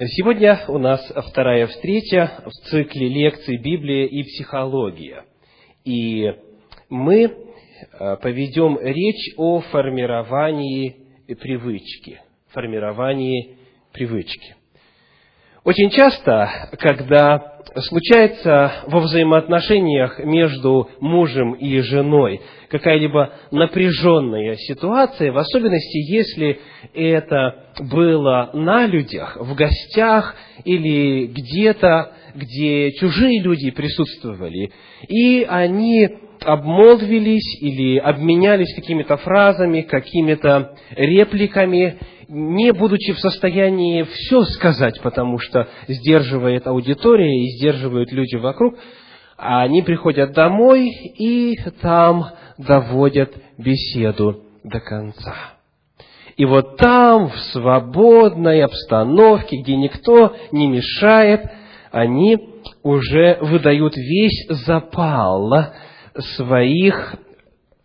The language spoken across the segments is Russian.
Сегодня у нас вторая встреча в цикле лекций «Библия и психология». И мы поведем речь о формировании привычки. Очень часто, когда случается во взаимоотношениях между мужем и женой какая-либо напряженная ситуация, в особенности, если это было на людях, в гостях или где-то, где чужие люди присутствовали, и они обмолвились или обменялись какими-то фразами, какими-то репликами, не будучи в состоянии все сказать, потому что сдерживает аудитория и сдерживают люди вокруг, а они приходят домой и там доводят беседу до конца. И вот там, в свободной обстановке, где никто не мешает, они уже выдают весь запал своих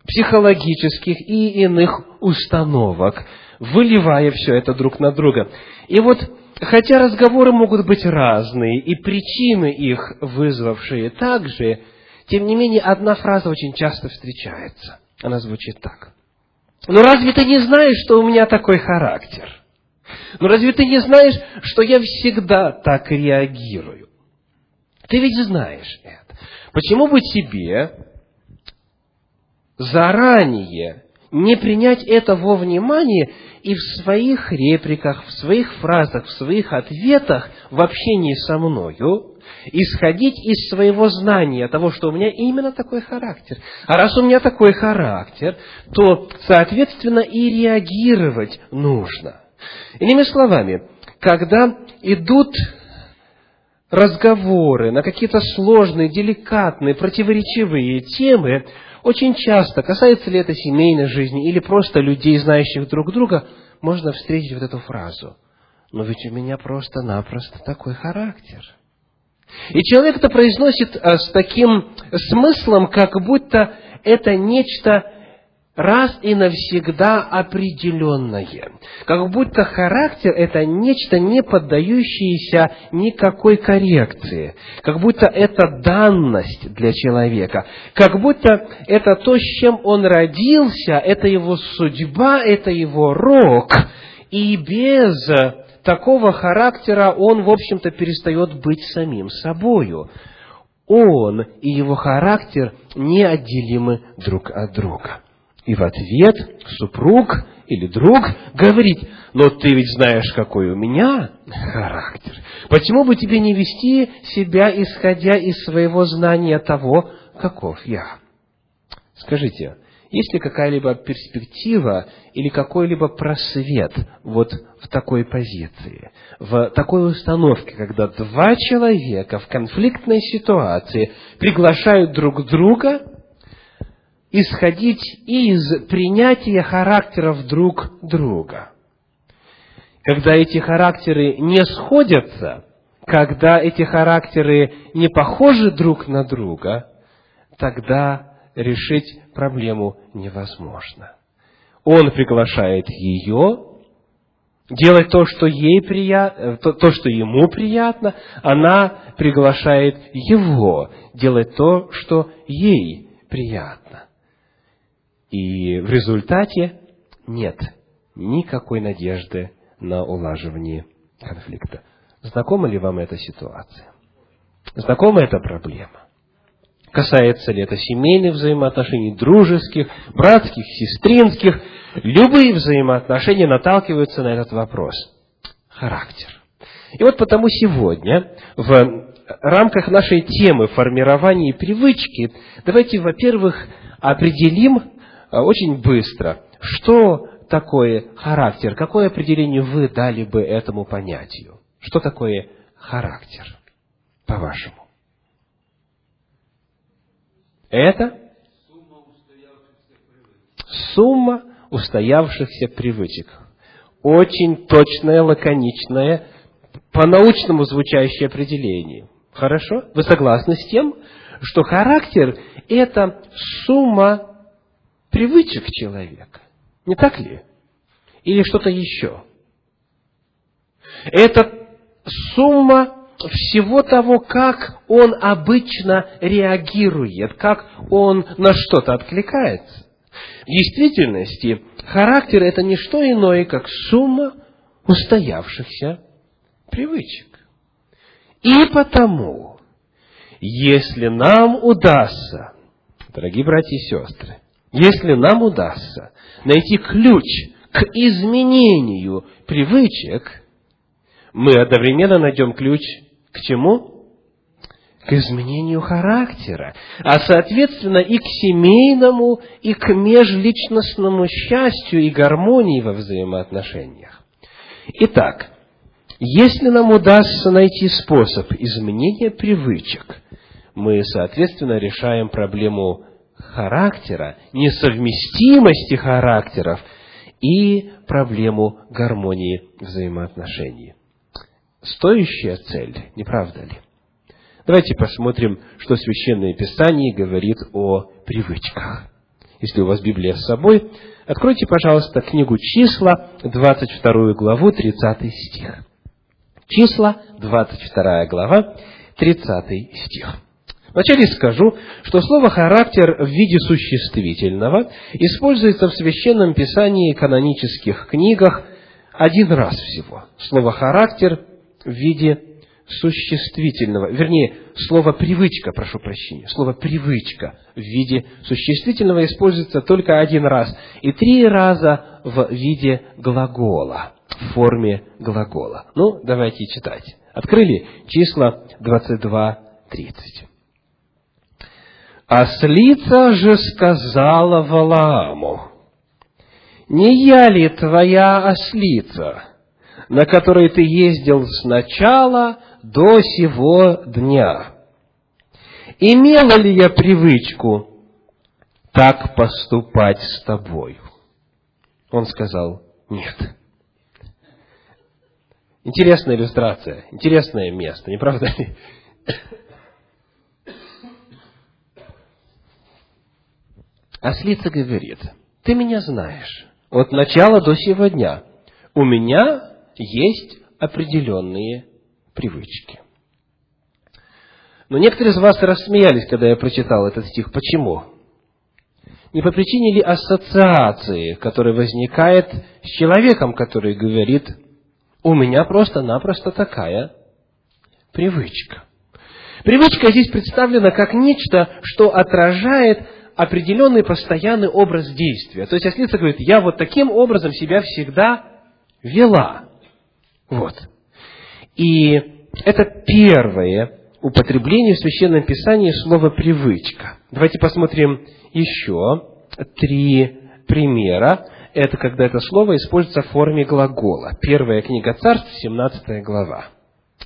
психологических и иных установок, выливая все это друг на друга. И вот, хотя разговоры могут быть разные, и причины их вызвавшие также, тем не менее, одна фраза очень часто встречается. Она звучит так. «Ну разве ты не знаешь, что у меня такой характер? Ну разве ты не знаешь, что я всегда так реагирую? Ты ведь знаешь это. Почему бы тебе заранее не принять это во внимание и в своих репликах, в своих фразах, в своих ответах в общении со мною исходить из своего знания того, что у меня именно такой характер. А раз у меня такой характер, то, соответственно, и реагировать нужно». Иными словами, когда идут разговоры на какие-то сложные, деликатные, противоречивые темы, очень часто, касается ли это семейной жизни или просто людей, знающих друг друга, можно встретить вот эту фразу. «Но ведь у меня просто-напросто такой характер». И человек это произносит с таким смыслом, как будто это нечто раз и навсегда определенное. Как будто характер – это нечто, не поддающееся никакой коррекции. Как будто это данность для человека. Как будто это то, с чем он родился, это его судьба, это его рок. И без такого характера он, в общем-то, перестает быть самим собою. Он и его характер неотделимы друг от друга. И в ответ супруг или друг говорит: «Но ты ведь знаешь, какой у меня характер. Почему бы тебе не вести себя, исходя из своего знания того, каков я?» Скажите, есть ли какая-либо перспектива или какой-либо просвет вот в такой позиции, в такой установке, когда два человека в конфликтной ситуации приглашают друг друга исходить из принятия характеров друг друга? Когда эти характеры не сходятся, когда эти характеры не похожи друг на друга, тогда решить проблему невозможно. Он приглашает ее делать то, что ей приятно, то, что ему приятно, она приглашает его делать то, что ей приятно. И в результате нет никакой надежды на улаживание конфликта. Знакома ли вам эта ситуация? Знакома эта проблема? Касается ли это семейных взаимоотношений, дружеских, братских, сестринских? Любые взаимоотношения наталкиваются на этот вопрос. Характер. И вот потому сегодня в рамках нашей темы формирования привычки давайте, во-первых, определим очень быстро, что такое характер, какое определение вы дали бы этому понятию? Что такое характер, по-вашему? Это сумма устоявшихся привычек. Очень точное, лаконичное, по-научному звучащее определение. Хорошо? Вы согласны с тем, что характер – это сумма привычек человека, не так ли? Или что-то еще? Это сумма всего того, как он обычно реагирует, как он на что-то откликается. В действительности, характер – это не что иное, как сумма устоявшихся привычек. И потому, если нам удастся, дорогие братья и сестры, если нам удастся найти ключ к изменению привычек, мы одновременно найдем ключ к чему? К изменению характера, а соответственно и к семейному, и к межличностному счастью и гармонии во взаимоотношениях. Итак, если нам удастся найти способ изменения привычек, мы соответственно решаем проблему характера, несовместимости характеров и проблему гармонии взаимоотношений. Стоящая цель, не правда ли? Давайте посмотрим, что Священное Писание говорит о привычках. Если у вас Библия с собой, откройте, пожалуйста, книгу Числа, 22 главу, 30 стих. Числа, 22 глава, 30 стих. Вначале скажу, что слово «характер» в виде существительного используется в Священном Писании и канонических книгах один раз всего. Слово «характер» в виде существительного, вернее, слово «привычка», прошу прощения, слово «привычка» в виде существительного используется только один раз и три раза в виде глагола, в форме глагола. Ну, давайте читать. Открыли Числа 22:30. «Ослица же сказала Валааму: не я ли твоя ослица, на которой ты ездил сначала до сего дня? Имела ли я привычку так поступать с тобою?» Он сказал: нет. Интересная иллюстрация, интересное место, не правда ли? Ослица говорит: ты меня знаешь от начала до сего дня. У меня есть определенные привычки. Но некоторые из вас рассмеялись, когда я прочитал этот стих. Почему? Не по причине ли ассоциации, которая возникает с человеком, который говорит: у меня просто-напросто такая привычка. Привычка здесь представлена как нечто, что отражает определенный постоянный образ действия. То есть ослица говорит: я вот таким образом себя всегда вела. Вот. И это первое употребление в Священном Писании слова «привычка». Давайте посмотрим еще три примера. Это когда это слово используется в форме глагола. Первая книга Царств, 17 глава.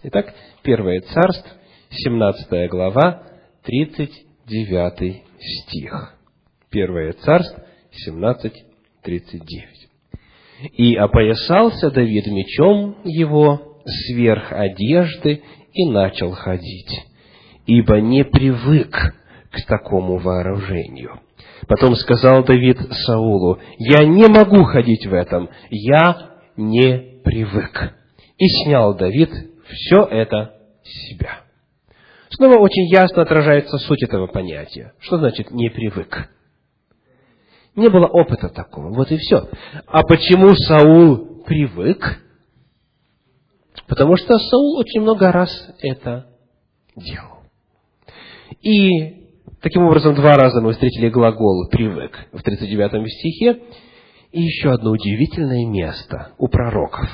Итак, Первое Царство, 17 глава, 39 стих. Первое Царство 17:39. «И опоясался Давид мечом его сверх одежды и начал ходить, ибо не привык к такому вооружению. Потом сказал Давид Саулу: я не могу ходить в этом, я не привык. И снял Давид все это с себя». Снова очень ясно отражается суть этого понятия. Что значит «не привык»? Не было опыта такого. Вот и все. А почему Саул привык? Потому что Саул очень много раз это делал. И таким образом два раза мы встретили глагол «привык» в 39 стихе. И еще одно удивительное место у пророков.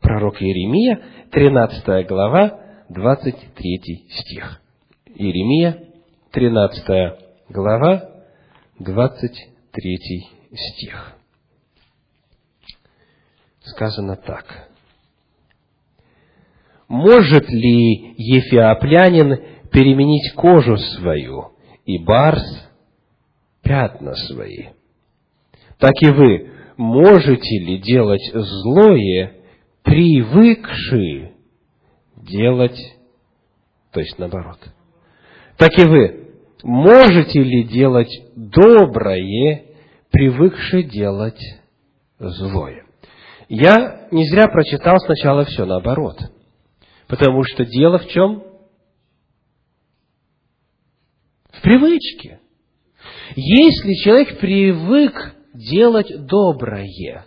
Пророк Иеремия, 13 глава, 23 стих. Иеремия, 13 глава, 23 стих. Сказано так: «Может ли ефиоплянин переменить кожу свою, и барс пятна свои? Так и вы можете ли делать злое, привыкши делать, то есть наоборот. Так и вы можете ли делать доброе, привыкши делать злое?» Я не зря прочитал сначала все наоборот. Потому что дело в чем? В привычке. Если человек привык делать доброе,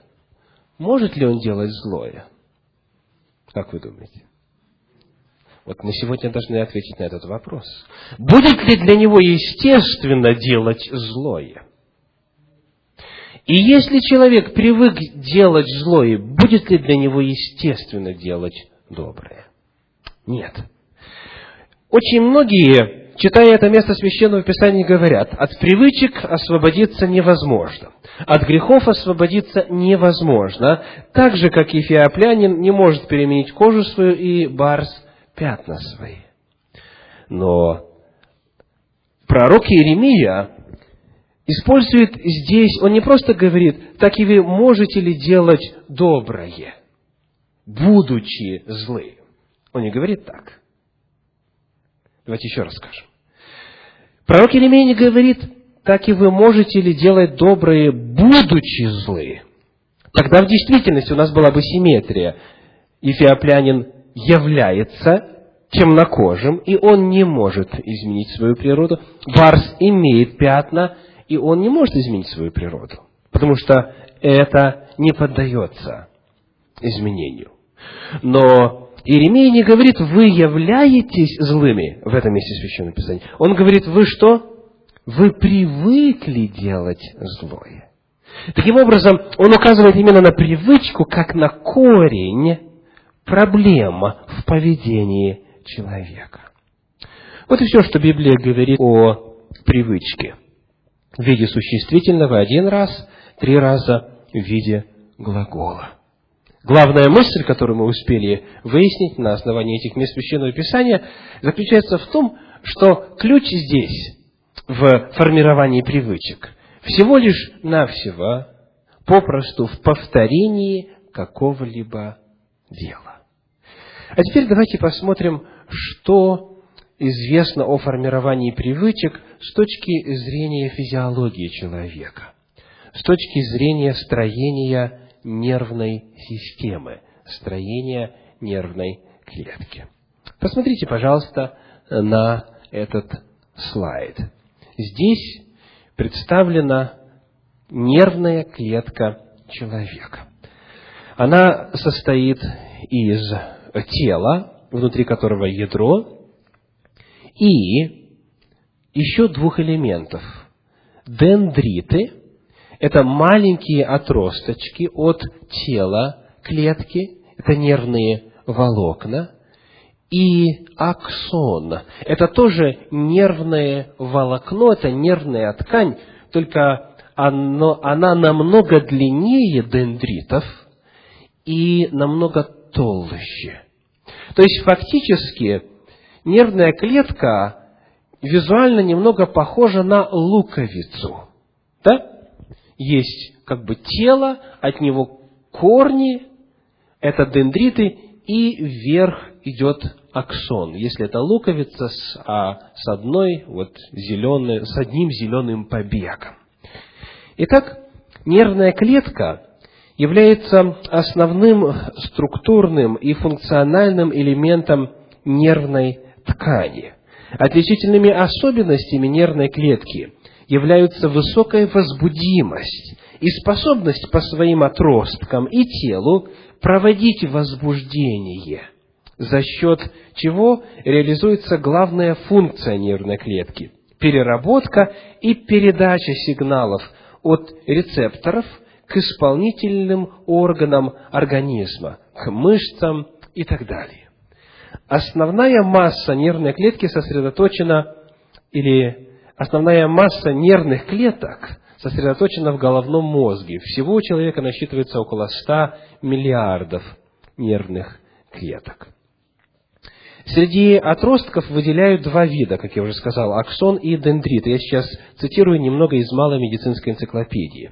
может ли он делать злое? Как вы думаете? Вот мы сегодня должны ответить на этот вопрос. Будет ли для него естественно делать злое? И если человек привык делать злое, будет ли для него естественно делать доброе? Нет. Очень многие, читая это место Священного Писания, говорят: от привычек освободиться невозможно, от грехов освободиться невозможно, так же, как эфиоплянин не может переменить кожу свою и барс пятна свои. Но пророк Иеремия использует здесь, он не просто говорит: так и вы можете ли делать доброе, будучи злы. Он не говорит так. Давайте еще раз скажем. Пророк Иеремия не говорит: так и вы можете ли делать доброе, будучи злы. Тогда в действительности у нас была бы симметрия. Эфиоплянин является темнокожим, и он не может изменить свою природу. Барс имеет пятна, и он не может изменить свою природу, потому что это не поддается изменению. Но Иеремия не говорит: вы являетесь злыми в этом месте Священного Писания. Он говорит: вы что? Вы привыкли делать злое. Таким образом, он указывает именно на привычку, как на корень проблема в поведении человека. Вот и все, что Библия говорит о привычке. В виде существительного один раз, три раза в виде глагола. Главная мысль, которую мы успели выяснить на основании этих мест Священного Писания, заключается в том, что ключ здесь, в формировании привычек, всего лишь навсего, попросту в повторении какого-либо дела. А теперь давайте посмотрим, что известно о формировании привычек с точки зрения физиологии человека, с точки зрения строения нервной системы, строения нервной клетки. Посмотрите, пожалуйста, на этот слайд. Здесь представлена нервная клетка человека. Она состоит из тела, внутри которого ядро, и еще двух элементов. Дендриты – это маленькие отросточки от тела клетки, это нервные волокна, и аксон – это тоже нервное волокно, это нервная ткань, только она намного длиннее дендритов и намного толще. То есть, фактически, нервная клетка визуально немного похожа на луковицу. Да? Есть как бы тело, от него корни, это дендриты, и вверх идет аксон. Если это луковица, с одной, вот, зеленой, с одним зеленым побегом. Итак, нервная клетка является основным структурным и функциональным элементом нервной ткани. Отличительными особенностями нервной клетки являются высокая возбудимость и способность по своим отросткам и телу проводить возбуждение, за счет чего реализуется главная функция нервной клетки – переработка и передача сигналов от рецепторов к исполнительным органам организма, к мышцам и так далее. Основная масса нервной клетки сосредоточена, или основная масса нервных клеток сосредоточена в головном мозге. Всего у человека насчитывается около 100 миллиардов нервных клеток. Среди отростков выделяют два вида, как я уже сказал, аксон и дендрит. Я сейчас цитирую немного из малой медицинской энциклопедии.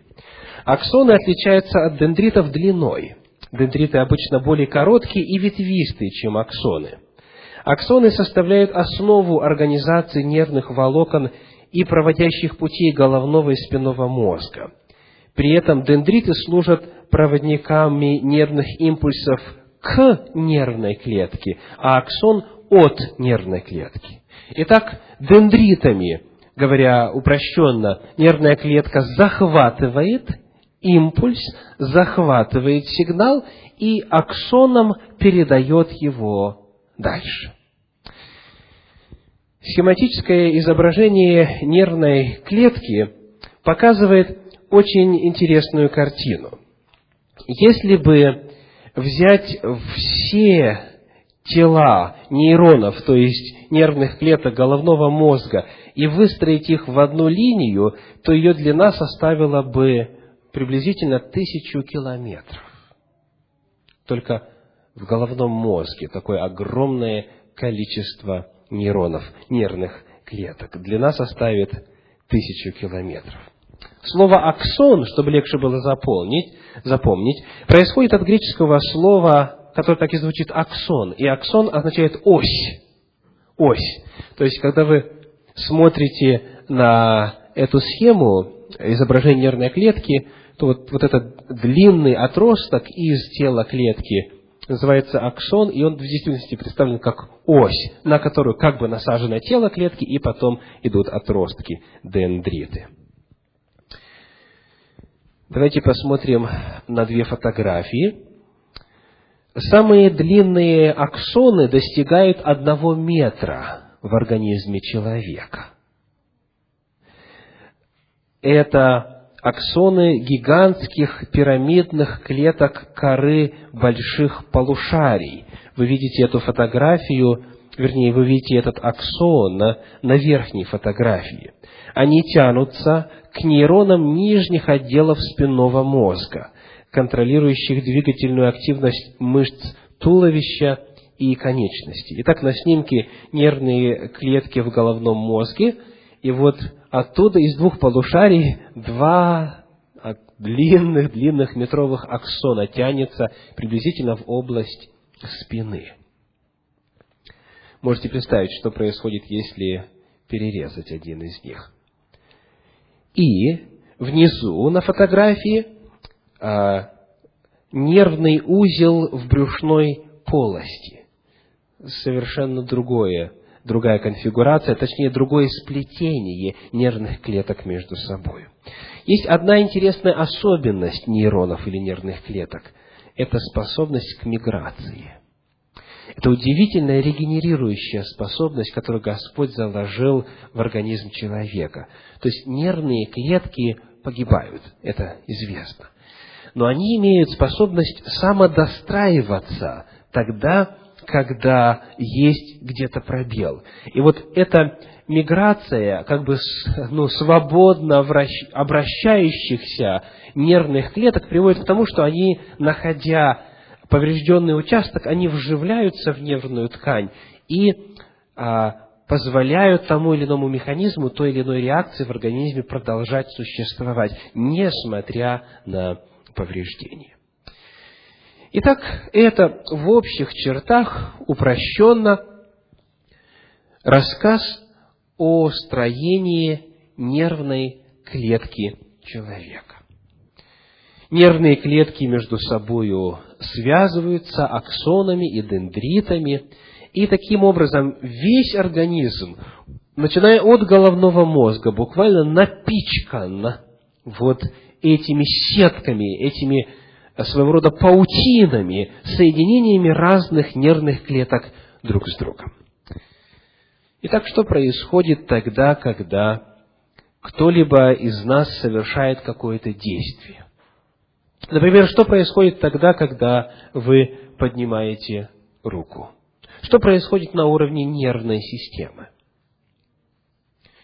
Аксоны отличаются от дендритов длиной. Дендриты обычно более короткие и ветвистые, чем аксоны. Аксоны составляют основу организации нервных волокон и проводящих путей головного и спинного мозга. При этом дендриты служат проводниками нервных импульсов к нервной клетке, а аксон от нервной клетки. Итак, дендритами, говоря упрощенно, нервная клетка захватывает импульс, захватывает сигнал и аксоном передает его дальше. Схематическое изображение нервной клетки показывает очень интересную картину. Если бы взять все тела нейронов, то есть нервных клеток головного мозга, и выстроить их в одну линию, то ее длина составила бы приблизительно 1000 километров. Только в головном мозге такое огромное количество нейронов, нервных клеток. Длина составит 1000 километров. Слово «аксон», чтобы легче было запомнить, происходит от греческого слова, которое так и звучит «аксон». И «аксон» означает «ось». Ось. То есть, когда вы смотрите на эту схему изображение нервной клетки, то вот этот длинный отросток из тела клетки называется аксон, и он в действительности представлен как ось, на которую как бы насажено тело клетки, и потом идут отростки, дендриты. Давайте посмотрим на 2 фотографии. Самые длинные аксоны достигают 1 метра в организме человека. Это аксоны гигантских пирамидных клеток коры больших полушарий. Вы видите эту фотографию, вернее, вы видите этот аксон на верхней фотографии. Они тянутся к нейронам нижних отделов спинного мозга, контролирующих двигательную активность мышц туловища и конечностей. Итак, на снимке нервные клетки в головном мозге, и вот оттуда из 2 полушарий 2 длинных метровых аксона тянется приблизительно в область спины. Можете представить, что происходит, если перерезать один из них. И внизу на фотографии нервный узел в брюшной полости. Совершенно другая конфигурация, точнее, другое сплетение нервных клеток между собой. Есть одна интересная особенность нейронов или нервных клеток. Это способность к миграции. Это удивительная регенерирующая способность, которую Господь заложил в организм человека. То есть, нервные клетки погибают, это известно. Но они имеют способность самодостраиваться тогда, когда есть где-то пробел. И вот эта миграция как бы свободно обращающихся нервных клеток приводит к тому, что они, находя поврежденный участок, они вживляются в нервную ткань и позволяют тому или иному механизму, той или иной реакции в организме продолжать существовать, несмотря на повреждения. Итак, это в общих чертах, упрощенно, рассказ о строении нервной клетки человека. Нервные клетки между собой связываются аксонами и дендритами, и таким образом весь организм, начиная от головного мозга, буквально напичкан вот этими сетками, этими своего рода паутинами, соединениями разных нервных клеток друг с другом. Итак, что происходит тогда, когда кто-либо из нас совершает какое-то действие? Например, что происходит тогда, когда вы поднимаете руку? Что происходит на уровне нервной системы?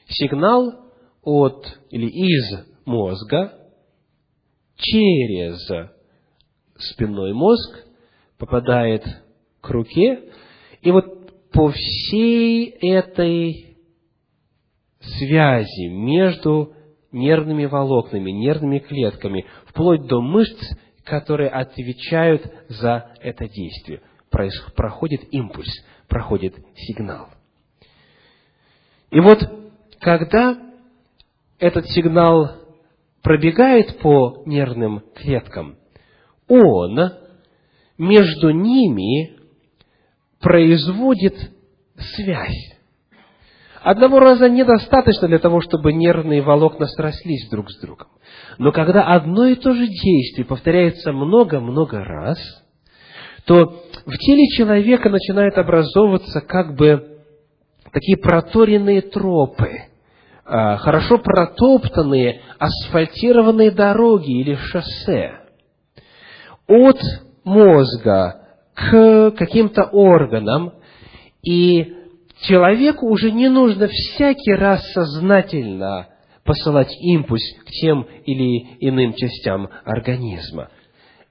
Сигнал от или из мозга через спинной мозг попадает к руке, и вот по всей этой связи между нервными волокнами, нервными клетками, вплоть до мышц, которые отвечают за это действие, проходит импульс, проходит сигнал. И вот, когда этот сигнал пробегает по нервным клеткам, он между ними производит связь. Одного раза недостаточно для того, чтобы нервные волокна срослись друг с другом. Но когда одно и то же действие повторяется много-много раз, то в теле человека начинают образовываться как бы такие проторенные тропы, хорошо протоптанные, асфальтированные дороги или шоссе. От мозга к каким-то органам, и человеку уже не нужно всякий раз сознательно посылать импульс к тем или иным частям организма.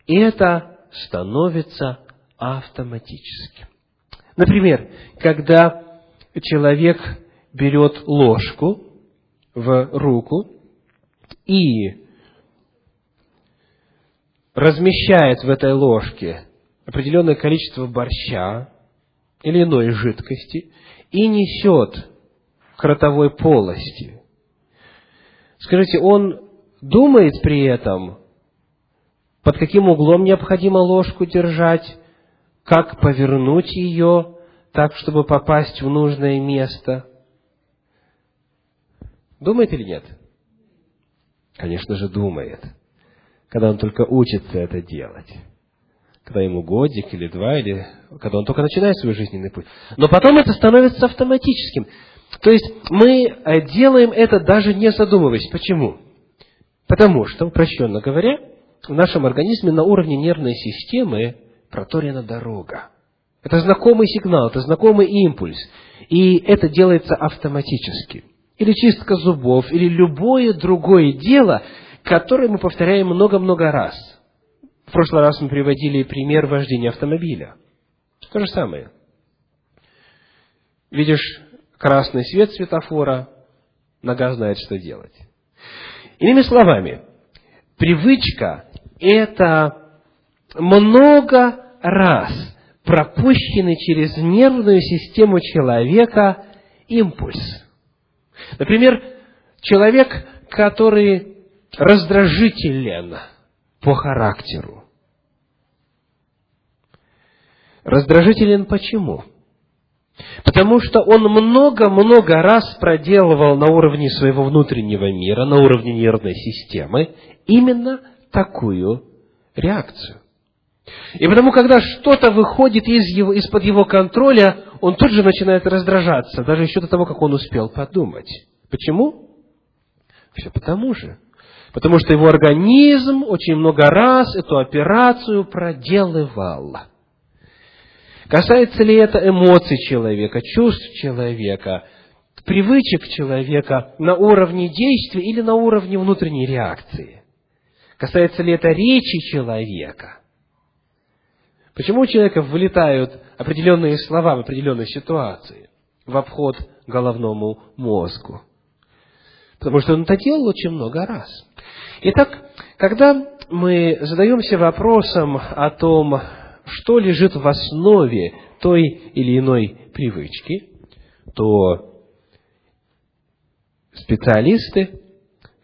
Это становится автоматическим. Например, когда человек берет ложку в руку и размещает в этой ложке определенное количество борща или иной жидкости и несет к ротовой полости. Скажите, он думает при этом, под каким углом необходимо ложку держать, как повернуть ее так, чтобы попасть в нужное место? Думает или нет? Конечно же, думает, когда он только учится это делать. Когда ему годик или два, или когда он только начинает свой жизненный путь. Но потом это становится автоматическим. То есть мы делаем это, даже не задумываясь. Почему? Потому что, упрощенно говоря, в нашем организме на уровне нервной системы проторена дорога. Это знакомый сигнал, это знакомый импульс. И это делается автоматически. Или чистка зубов, или любое другое дело, которое мы повторяем много-много раз. В прошлый раз мы приводили пример вождения автомобиля. То же самое. Видишь красный свет светофора, нога знает, что делать. Иными словами, привычка – это много раз пропущенный через нервную систему человека импульс. Например, человек, который раздражителен по характеру. Раздражителен почему? Потому что он много-много раз проделывал на уровне своего внутреннего мира, на уровне нервной системы, именно такую реакцию. И потому, когда что-то выходит из-под его контроля, он тут же начинает раздражаться, даже еще до того, как он успел подумать. Почему? Все потому же. Потому что его организм очень много раз эту операцию проделывал. Касается ли это эмоций человека, чувств человека, привычек человека на уровне действий или на уровне внутренней реакции? Касается ли это речи человека? Почему у человека вылетают определенные слова в определенной ситуации в обход головному мозгу? Потому что он это делал очень много раз. Итак, когда мы задаемся вопросом о том, что лежит в основе той или иной привычки, то специалисты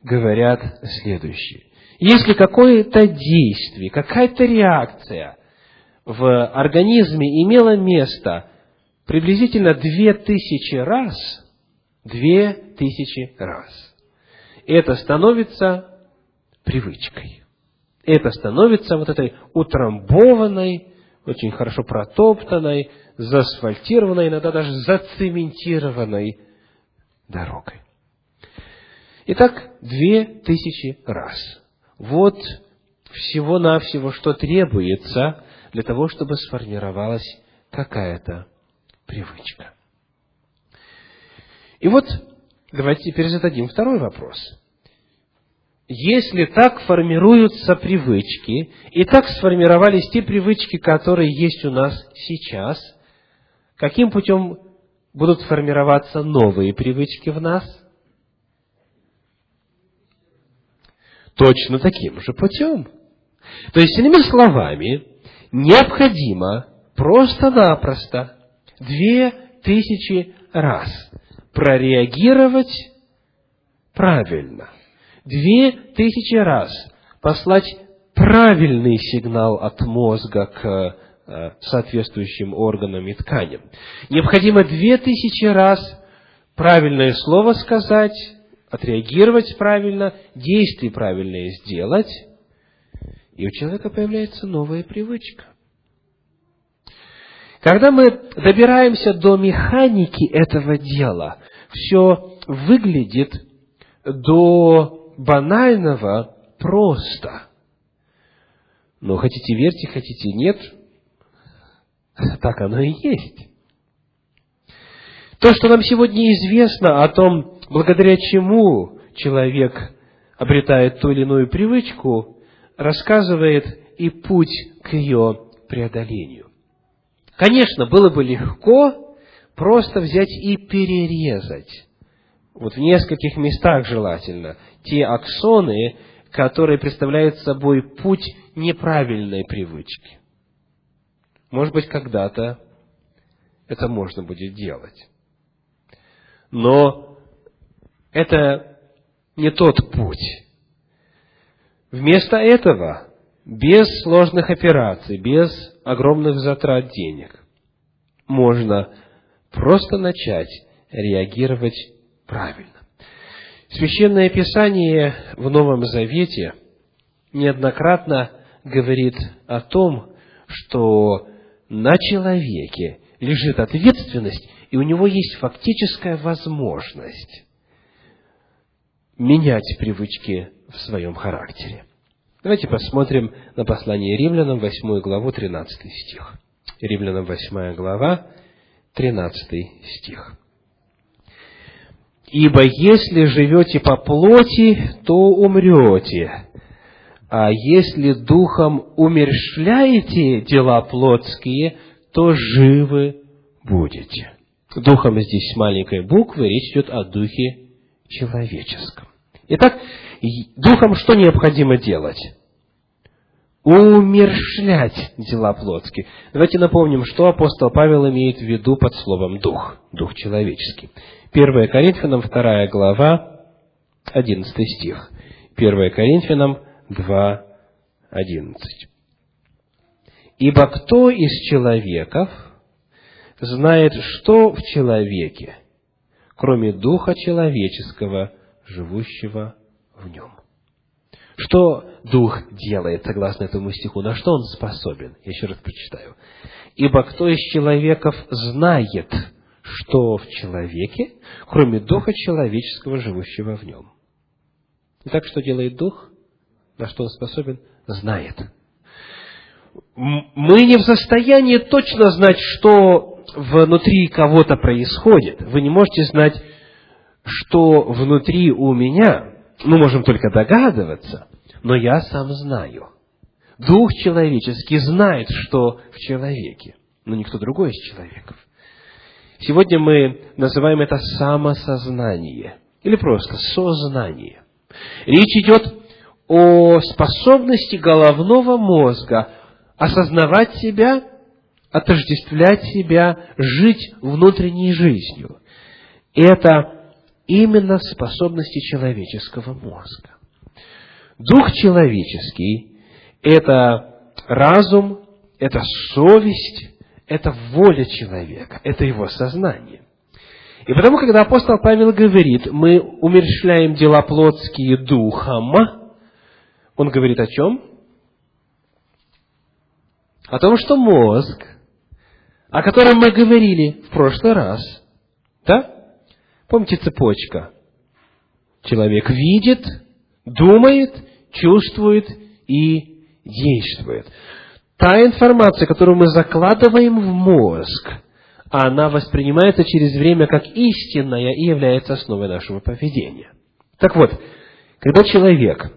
говорят следующее. Если какое-то действие, какая-то реакция в организме имела место приблизительно 2000 раз, 2000 раз. Это становится привычкой. Это становится вот этой утрамбованной, очень хорошо протоптанной, заасфальтированной, иногда даже зацементированной дорогой. Итак, 2000 раз. Вот всего-навсего, что требуется для того, чтобы сформировалась какая-то привычка. И вот, давайте теперь зададим второй вопрос. Если так формируются привычки, и так сформировались те привычки, которые есть у нас сейчас, каким путем будут формироваться новые привычки в нас? Точно таким же путем. То есть, иными словами, необходимо просто-напросто 2000 раз прореагировать правильно. 2000 раз послать правильный сигнал от мозга к соответствующим органам и тканям. Необходимо 2000 раз правильное слово сказать, отреагировать правильно, действия правильные сделать, и у человека появляется новая привычка. Когда мы добираемся до механики этого дела, все выглядит до банального просто. Но хотите верьте, хотите нет, так оно и есть. То, что нам сегодня известно о том, благодаря чему человек обретает ту или иную привычку, рассказывает и путь к ее преодолению. Конечно, было бы легко просто взять и перерезать, вот в нескольких местах желательно, те аксоны, которые представляют собой путь неправильной привычки. Может быть, когда-то это можно будет делать. Но это не тот путь. Вместо этого, без сложных операций, без огромных затрат денег, можно просто начать реагировать правильно. Священное Писание в Новом Завете неоднократно говорит о том, что на человеке лежит ответственность, и у него есть фактическая возможность менять привычки в своем характере. Давайте посмотрим на послание Римлянам, 8 главу, 13 стих. Римлянам, 8 глава, 13 стих. «Ибо если живете по плоти, то умрете, а если духом умерщвляете дела плотские, то живы будете». Духом здесь с маленькой буквы речь идет о духе человеческом. Итак, духом что необходимо делать? Умерщвлять дела плотские. Давайте напомним, что апостол Павел имеет в виду под словом «дух», «дух человеческий». 1 Коринфянам, 2 глава, 11 стих. 1 Коринфянам 2, 11. «Ибо кто из человеков знает, что в человеке, кроме духа человеческого, живущего в нем?» Что дух делает, согласно этому стиху? На что он способен? Я еще раз прочитаю. «Ибо кто из человеков знает, что в человеке, кроме духа человеческого, живущего в нем?» Итак, что делает дух? На что он способен? Знает. Мы не в состоянии точно знать, что внутри кого-то происходит. Вы не можете знать, что внутри у меня. Мы можем только догадываться, но я сам знаю. Дух человеческий знает, что в человеке, но никто другой из человеков. Сегодня мы называем это самосознание или просто сознание. Речь идет о способности головного мозга осознавать себя, отождествлять себя, жить внутренней жизнью. Это именно способности человеческого мозга. Дух человеческий – это разум, это совесть, это воля человека, это его сознание. И потому, когда апостол Павел говорит, мы умерщвляем дела плотские духом, он говорит о чем? О том, что мозг, о котором мы говорили в прошлый раз, да? Помните цепочка? Человек видит, думает, чувствует и действует. Та информация, которую мы закладываем в мозг, она воспринимается через время как истинная и является основой нашего поведения. Так вот, когда человек,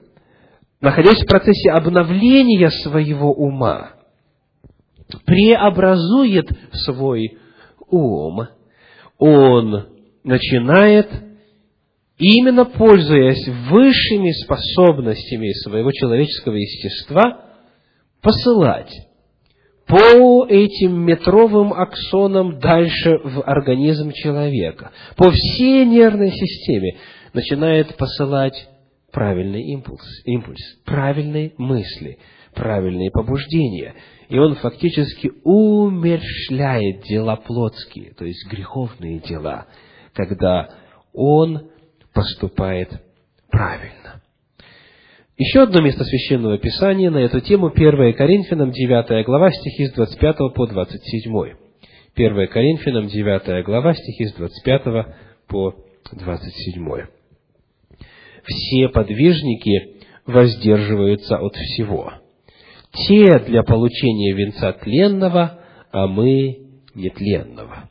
находясь в процессе обновления своего ума, преобразует свой ум, он начинает, именно пользуясь высшими способностями своего человеческого естества, посылать по этим метровым аксонам дальше в организм человека, по всей нервной системе начинает посылать правильный импульс, правильные мысли, правильные побуждения. И он фактически умерщвляет дела плотские, то есть греховные дела, когда он поступает правильно. Еще одно место Священного Писания на эту тему, 1 Коринфянам, 9 глава, стихи с 25 по 27. 1 Коринфянам, 9 глава, стихи с 25 по 27. «Все подвижники воздерживаются от всего. Те для получения венца тленного, а мы нетленного.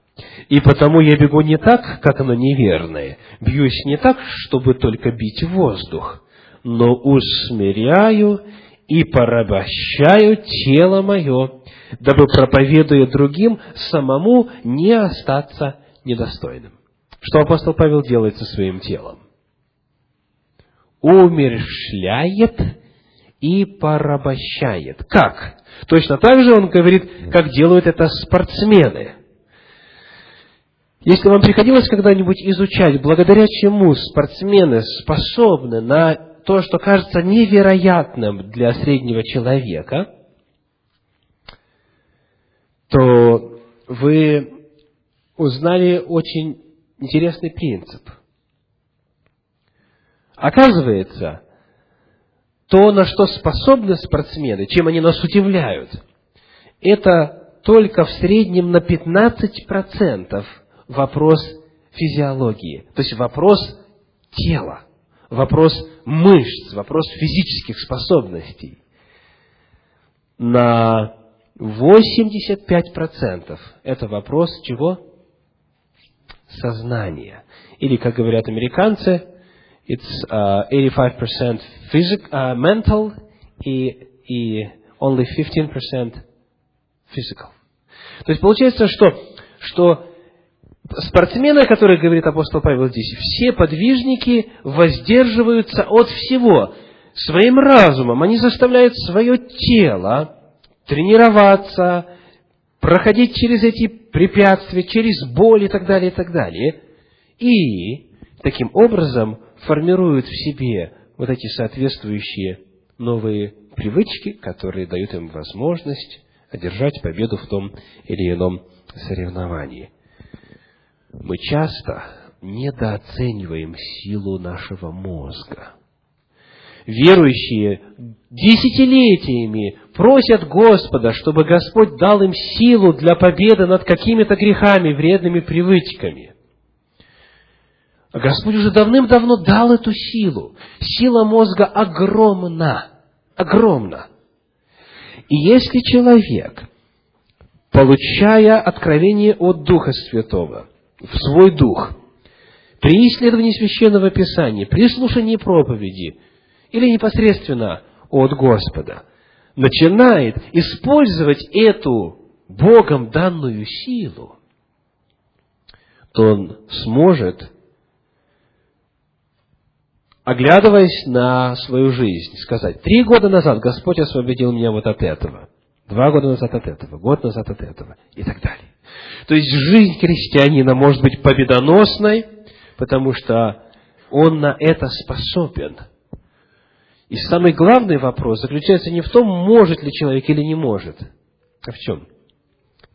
И потому я бегу не так, как оно неверное, бьюсь не так, чтобы только бить воздух, но усмиряю и порабощаю тело мое, дабы, проповедуя другим, самому не остаться недостойным». Что апостол Павел делает со своим телом? Умерщвляет и порабощает. Как? Точно так же он говорит, как делают это спортсмены. Если вам приходилось когда-нибудь изучать, благодаря чему спортсмены способны на то, что кажется невероятным для среднего человека, то вы узнали очень интересный принцип. Оказывается, то, на что способны спортсмены, чем они нас удивляют, это только в среднем на 15% вопрос физиологии, то есть вопрос тела, вопрос мышц, вопрос физических способностей. На 85% это вопрос чего? Сознания. Или, как говорят американцы, it's 85% mental и only 15% physical. То есть получается, что спортсмены, которые говорит апостол Павел здесь, все подвижники воздерживаются от всего. Своим разумом они заставляют свое тело тренироваться, проходить через эти препятствия, через боль и так далее, и так далее. И таким образом формируют в себе вот эти соответствующие новые привычки, которые дают им возможность одержать победу в том или ином соревновании. Мы часто недооцениваем силу нашего мозга. Верующие десятилетиями просят Господа, чтобы Господь дал им силу для победы над какими-то грехами, вредными привычками. А Господь уже давным-давно дал эту силу. Сила мозга огромна, огромна. И если человек, получая откровение от Духа Святого, в свой дух, при исследовании Священного Писания, при слушании проповеди или непосредственно от Господа, начинает использовать эту Богом данную силу, то он сможет, оглядываясь на свою жизнь, сказать: 3 года назад Господь освободил меня вот от этого, 2 года назад от этого, год назад от этого и так далее. То есть жизнь христианина может быть победоносной, потому что он на это способен. И самый главный вопрос заключается не в том, может ли человек или не может, а в чем?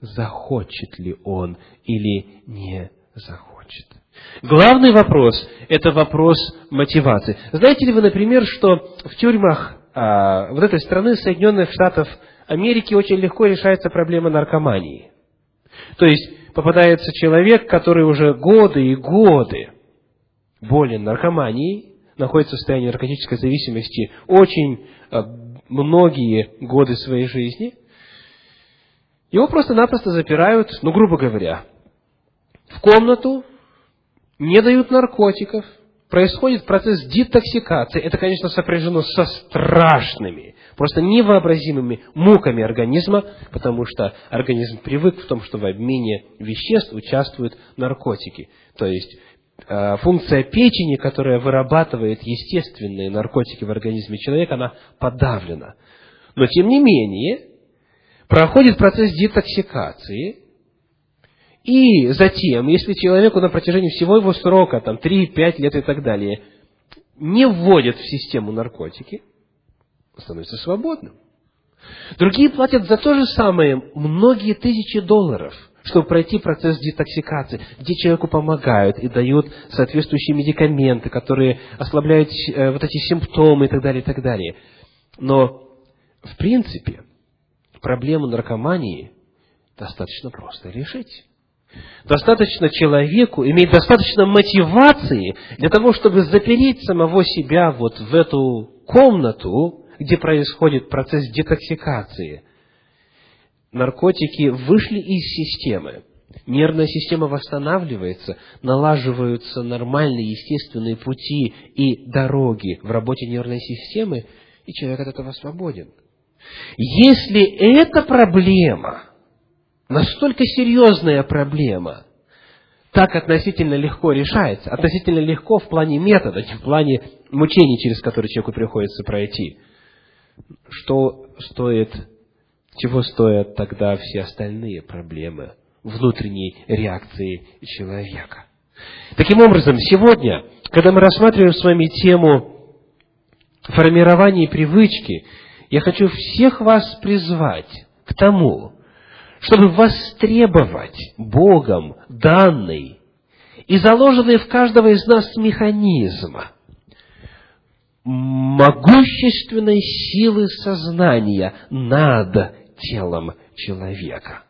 Захочет ли он или не захочет. Главный вопрос – это вопрос мотивации. Знаете ли вы, например, что в тюрьмах вот этой страны, Соединенных Штатов Америки, очень легко решается проблема наркомании? То есть попадается человек, который уже годы и годы болен наркоманией, находится в состоянии наркотической зависимости очень многие годы своей жизни. Его просто-напросто запирают, грубо говоря, в комнату, не дают наркотиков, происходит процесс детоксикации. Это, конечно, сопряжено со страшными, просто невообразимыми муками организма, потому что организм привык в том, что в обмене веществ участвуют наркотики. То есть функция печени, которая вырабатывает естественные наркотики в организме человека, она подавлена. Но, тем не менее, проходит процесс детоксикации, и затем, если человеку на протяжении всего его срока, 3-5 лет и так далее, не вводит в систему наркотики, становится свободным. Другие платят за то же самое многие тысячи долларов, чтобы пройти процесс детоксикации, где человеку помогают и дают соответствующие медикаменты, которые ослабляют вот эти симптомы и так далее, и так далее. Но, в принципе, проблему наркомании достаточно просто решить. Достаточно человеку иметь достаточно мотивации для того, чтобы запереть самого себя вот в эту комнату, где происходит процесс детоксикации. Наркотики вышли из системы. Нервная система восстанавливается, налаживаются нормальные, естественные пути и дороги в работе нервной системы, и человек от этого свободен. Если эта проблема, настолько серьезная проблема, так относительно легко решается, относительно легко в плане метода, в плане мучений, через которые человеку приходится пройти, чего стоят тогда все остальные проблемы внутренней реакции человека? Таким образом, сегодня, когда мы рассматриваем с вами тему формирования привычки, я хочу всех вас призвать к тому, чтобы востребовать Богом данный и заложенный в каждого из нас механизм могущественной силы сознания над телом человека.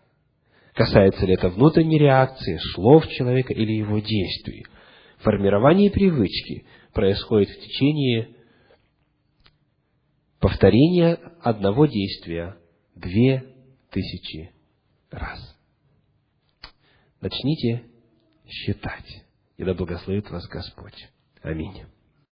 Касается ли это внутренней реакции, слов человека или его действий. Формирование привычки происходит в течение повторения одного действия 2000 раз. Начните считать, и да благословит вас Господь. Аминь.